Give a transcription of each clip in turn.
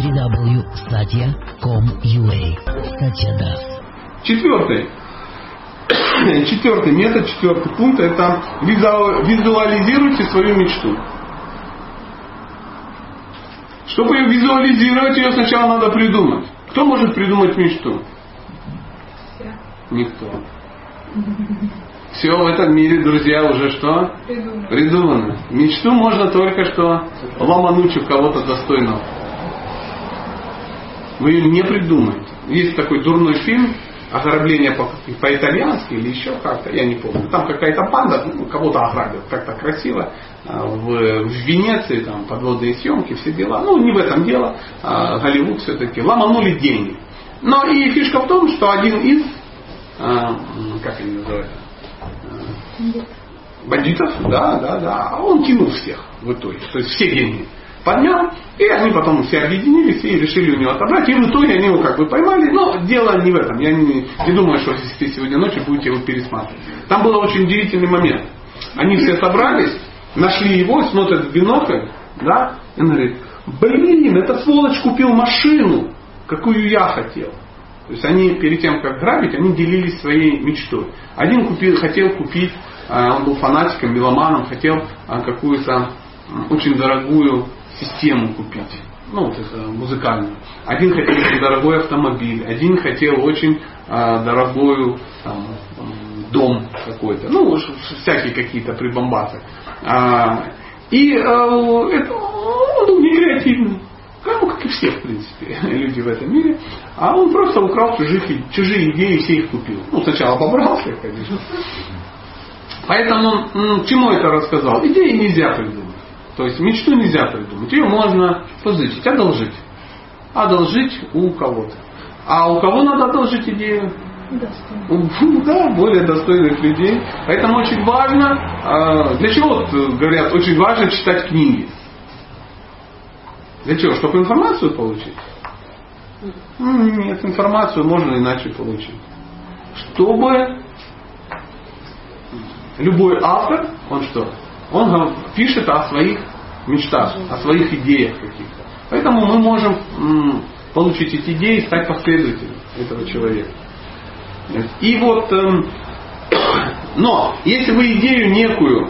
www.satya.com.ua. Satya Das. Четвертый метод, четвертый пункт — это визуализируйте свою мечту. Чтобы ее визуализировать, ее сначала надо придумать. Кто может придумать мечту? Никто. Все в этом мире, друзья, уже что? Придумано. Мечту можно только что ломануть у кого-то достойного. Вы ее не придумаете. Есть такой дурной фильм «Ограбление по-итальянски» или еще как-то, я не помню. Там какая-то банда, ну, кого-то ограбят как-то красиво. В Венеции там подводные съемки, все дела. Ну, не в этом дело. Голливуд все-таки. Ломанули деньги. Но и фишка в том, что один из как они называют? Бандитов, да. Он кинул всех в итоге. То есть все деньги поднял, и они потом все объединились и решили у него отобрать. И в итоге они его как бы поймали, но дело не в этом. Я не думаю, что если сегодня ночью будете его пересматривать. Там был очень удивительный момент. Они все собрались, нашли его, смотрят в бинокль, да, и он говорит: блин, этот сволочь купил машину, какую я хотел. То есть они перед тем, как грабить, они делились своей мечтой. Один хотел купить, он был фанатиком, меломаном, хотел какую-то очень дорогую систему купить. Ну, вот это музыкальную. Один хотел очень дорогой автомобиль, один хотел очень дорогую дом какой-то. Ну, всякие какие-то прибамбасы. И это, он был не креативный. Ну, как и все, в принципе, люди в этом мире. А он просто украл чужие идеи, все их купил. Ну, сначала побрался, конечно. Поэтому, чему это рассказал? Идеи нельзя придумать. То есть мечту нельзя придумать. Ее можно позычить, одолжить. Одолжить у кого-то. А у кого надо одолжить идею? Да, более достойных людей. Поэтому очень важно, для чего, говорят, очень важно читать книги. Для чего? Чтобы информацию получить? Нет, информацию можно иначе получить. Чтобы любой автор, он что? Он пишет о своих мечтах, о своих идеях каких-то. Поэтому мы можем получить эти идеи и стать последователем этого человека. И вот, но если вы идею некую,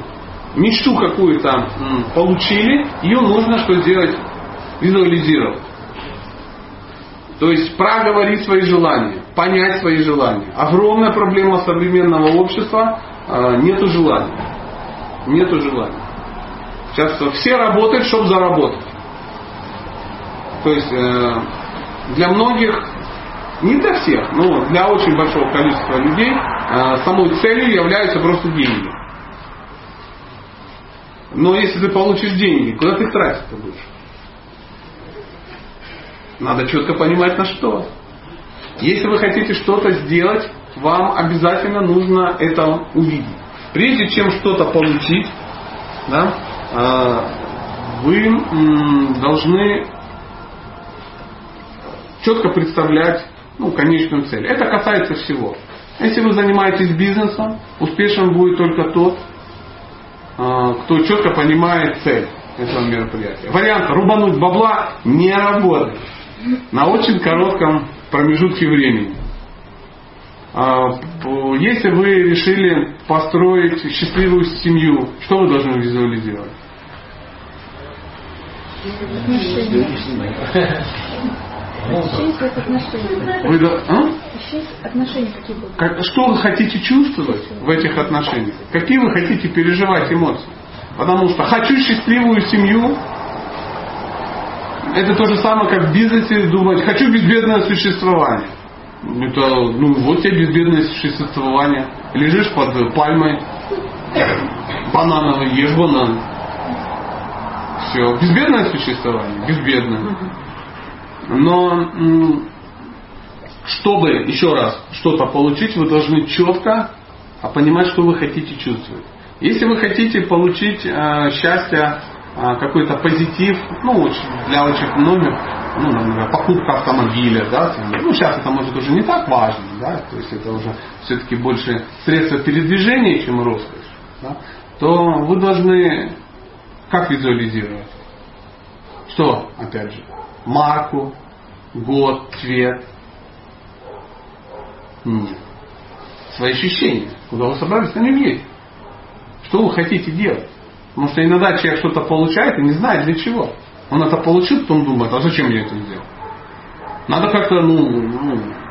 мечту какую-то получили, ее нужно что сделать? Визуализировать. То есть проговорить свои желания, понять свои желания. Огромная проблема современного общества – нету желаний. Нету желаний. Сейчас все работают, чтобы заработать. То есть для многих, не для всех, но для очень большого количества людей самой целью являются просто деньги. Но если ты получишь деньги, куда ты их тратить-то будешь? Надо четко понимать, на что. Если вы хотите что-то сделать, вам обязательно нужно это увидеть. Прежде чем что-то получить, да, вы должны четко представлять, ну, конечную цель. Это касается всего. Если вы занимаетесь бизнесом, успешным будет только тот, кто четко понимает цель этого мероприятия. Вариант рубануть бабла не работает. На очень коротком промежутке времени. Если вы решили построить счастливую семью, что вы должны визуализировать? Отношения какие будут? Что вы хотите чувствовать в этих отношениях? Какие вы хотите переживать эмоции? Потому что хочу счастливую семью — это то же самое, как в бизнесе думать: хочу безбедное существование. Это, ну, вот тебе безбедное существование. Лежишь под пальмой, банановый, ешь банан. Все. Безбедное существование? Безбедное. Но чтобы еще раз что-то получить, вы должны четко понимать, что вы хотите чувствовать. Если вы хотите получить счастье, какой-то позитив, ну, для очень многих, ну, например, покупка автомобиля, да, ну, сейчас это может уже не так важно, да, то есть это уже все-таки больше средство передвижения, чем роскошь, да, то вы должны как визуализировать? что, опять же, марку, год, цвет. Нет. Свои ощущения. Куда вы собрались, там и есть. Что вы хотите делать? Потому что иногда человек что-то получает и не знает для чего. Он это получил, потом думает, а зачем я это сделал? Надо как-то,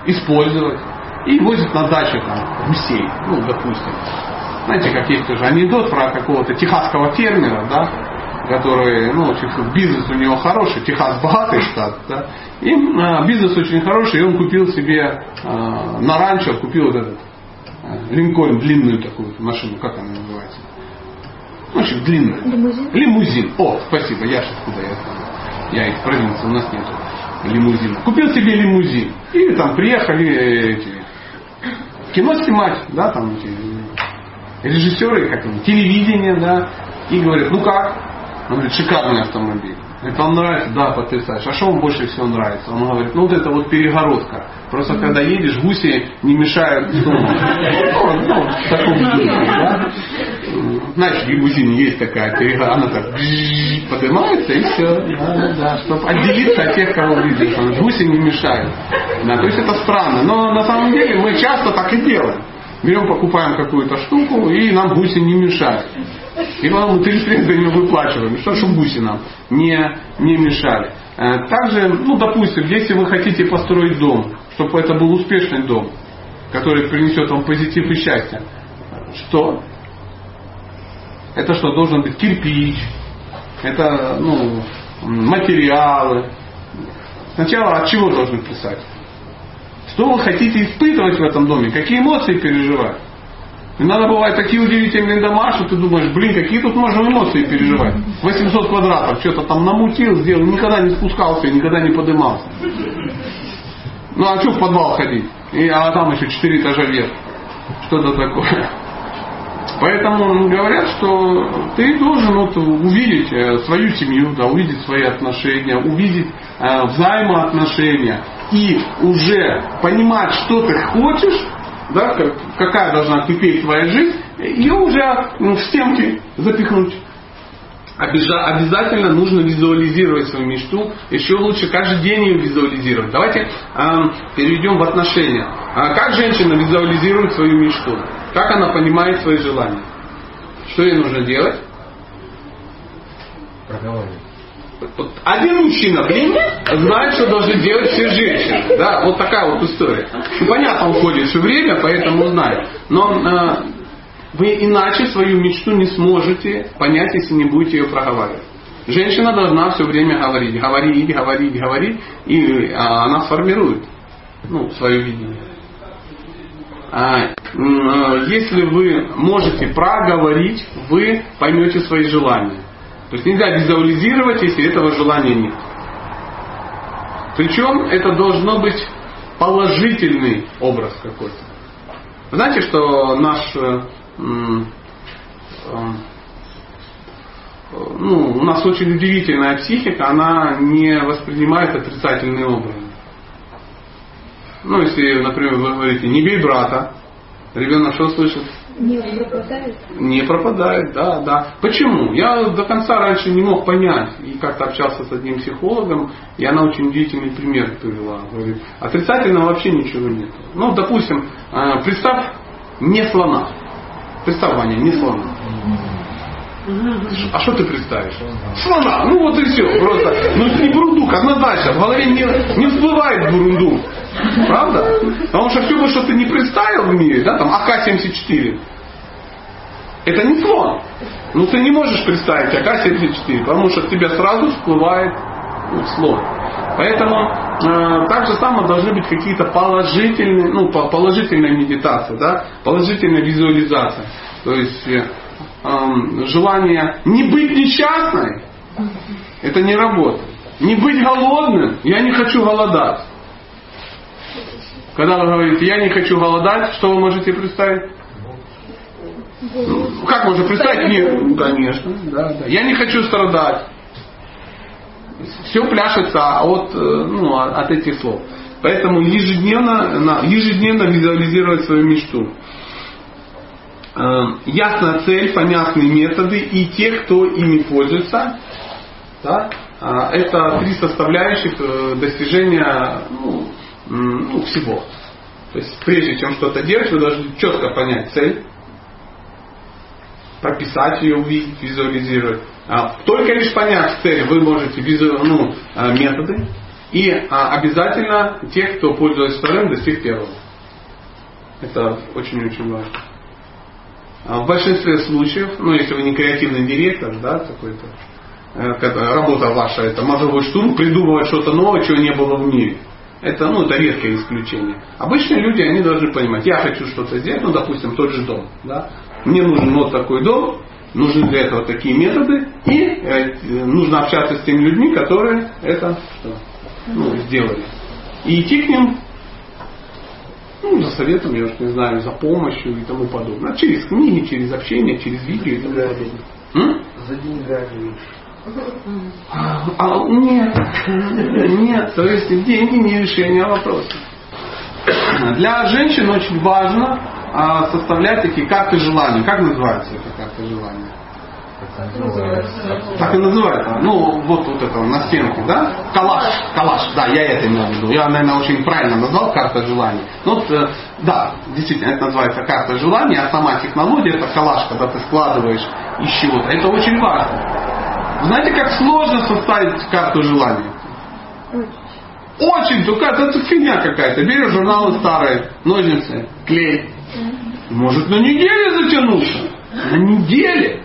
использовать. И возят на дачу там гусей, допустим. Знаете, как есть тоже анекдот про какого-то техасского фермера, да, который, бизнес у него хороший, Техас богатый штат, да, и бизнес очень хороший, и он купил себе на ранчо, купил вот этот Линкольн, длинную такую машину, как она называется? Очень длинная. Лимузин. О, спасибо, я сейчас куда я знаю. Я из провинции, у нас нету лимузина. Купил себе лимузин. И там приехали кино снимать, да, там режиссеры, как они, телевидение, да, и говорят, ну как? Он говорит, шикарный автомобиль. Говорит, вам нравится? Да, потрясаешь. А что вам больше всего нравится? Он говорит, это перегородка. Просто когда едешь, гуси не мешают. В таком случае, да? Знаешь, в лимузине есть такая перегородка. Она так поднимается и все. Да. Чтобы отделиться от тех, кого видишь. Гуси не мешают. Да, то есть это странно. Но на самом деле мы часто так и делаем. Берем, покупаем какую-то штуку, и нам гуси не мешают. И потом 3 лет за нее выплачиваем. Что ж, гуси нам не мешали. Также, допустим, если вы хотите построить дом, чтобы это был успешный дом, который принесет вам позитив и счастье, что? Это что, должен быть кирпич, это материалы. Сначала от чего должны писать? Что вы хотите испытывать в этом доме? Какие эмоции переживать? Иногда бывают такие удивительные дома, что ты думаешь, какие тут можно эмоции переживать? 800 квадратов, что-то там намутил, сделал, никогда не спускался и никогда не поднимался. А что в подвал ходить? А там еще 4 этажа вверх. Что-то такое. Поэтому говорят, что ты должен увидеть свою семью, да, увидеть свои отношения, увидеть взаимоотношения и уже понимать, что ты хочешь, да, какая должна кипеть твоя жизнь, ее уже в стенки запихнуть. Обязательно нужно визуализировать свою мечту. Еще лучше каждый день ее визуализировать. Давайте перейдем в отношения. Как женщина визуализирует свою мечту? Как она понимает свои желания? Что ей нужно делать? Проговаривать. Один мужчина, знает, что должны делать все женщины. Да, вот такая вот история. Понятно, он ходит все время, поэтому знает. Но вы иначе свою мечту не сможете понять, если не будете ее проговаривать. Женщина должна все время говорить, и она сформирует свое видение. Если вы можете проговорить, вы поймете свои желания. То есть нельзя визуализировать, если этого желания нет. Причем это должно быть положительный образ какой-то. Знаете, что наш у нас очень удивительная психика, она не воспринимает отрицательные образы. Если, например, вы говорите, не бей брата, ребенок что слышит? Не пропадает, да. Почему? Я до конца раньше не мог понять. И как-то общался с одним психологом, и она очень удивительный пример привела. Говорит, отрицательного вообще ничего нет. Допустим, представь не слона. Представь, Ваня, не слона. А что ты представишь? Слона! И все. Просто. Это не бурундук, однозначно. В голове не всплывает бурундук. Правда? Потому что все бы, что ты не представил в мире, да, там АК-74, это не слон. Ты не можешь представить АК-74, потому что в тебя сразу всплывает слон. Поэтому так же самое должны быть какие-то положительные, положительная медитация, да, положительная визуализация. То есть желание не быть несчастной, это не работает. Не быть голодным, я не хочу голодать. Когда вы говорите, я не хочу голодать, что вы можете представить? Как можно представить? Нет, конечно. Да. Я не хочу страдать. Все пляшется от этих слов. Поэтому ежедневно визуализировать свою мечту. Ясная цель, понятные методы и те, кто ими пользуется, да, Это три составляющих достижения всего. То есть прежде чем что-то делать, вы должны четко понять цель, прописать ее, увидеть, визуализировать. Только лишь поняв цель, вы можете методы. И обязательно те, кто пользовался вторым, достиг первого. Это очень-очень важно. В большинстве случаев, если вы не креативный директор, работа ваша, это мозговой штурм, придумывать что-то новое, чего не было в мире. Это редкое исключение. Обычные люди, они должны понимать, я хочу что-то сделать, допустим, тот же дом. Да? Мне нужен такой дом, нужны для этого такие методы, и нужно общаться с теми людьми, которые это сделали. И идти к ним за советом, я уж не знаю, за помощью и тому подобное. Через книги, через общение, через видео и тому подобное. За деньгами. Нет, то есть деньги не решение вопроса. Для женщин очень важно составлять такие карты желаний. Как называется эта карта желаний? Так и называется. Это на стенке, да? Коллаж, да, я это имел в виду. Я, наверное, очень правильно назвал карта желаний. Да, действительно, это называется карта желаний, а сама технология, это коллаж, когда ты складываешь из чего-то. Это очень важно. Знаете, как сложно составить карту желаний? Очень, это фигня какая-то. Берешь журналы старые, ножницы, клей. Может, на неделю затянуться? На неделю?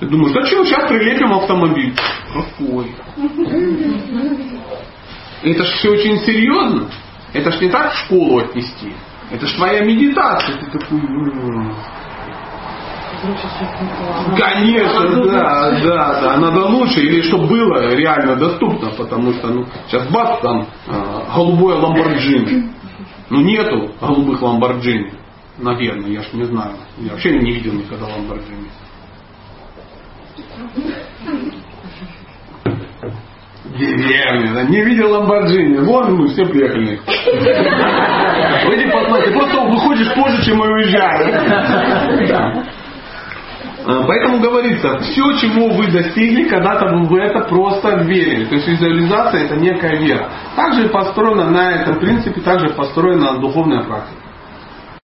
Ты думаешь, сейчас прилепим автомобиль? Какой? Это ж все очень серьезно. Это ж не так в школу отнести. Это ж твоя медитация. Ты такой... Конечно, да. Надо лучше, или чтобы было реально доступно, потому что сейчас бац, там голубое ламборджини. Нету голубых ламборджини. Наверное, я ж не знаю. Я вообще не видел никогда ламборджини. Деревня, не видел ламборджини. Мы все приехали. Выйди посмотри, просто выходишь позже, чем мы уезжаем. Да. Поэтому говорится, все, чего вы достигли, когда-то вы в это просто верили. То есть визуализация — это некая вера. Также построена на этом принципе, также построена духовная практика.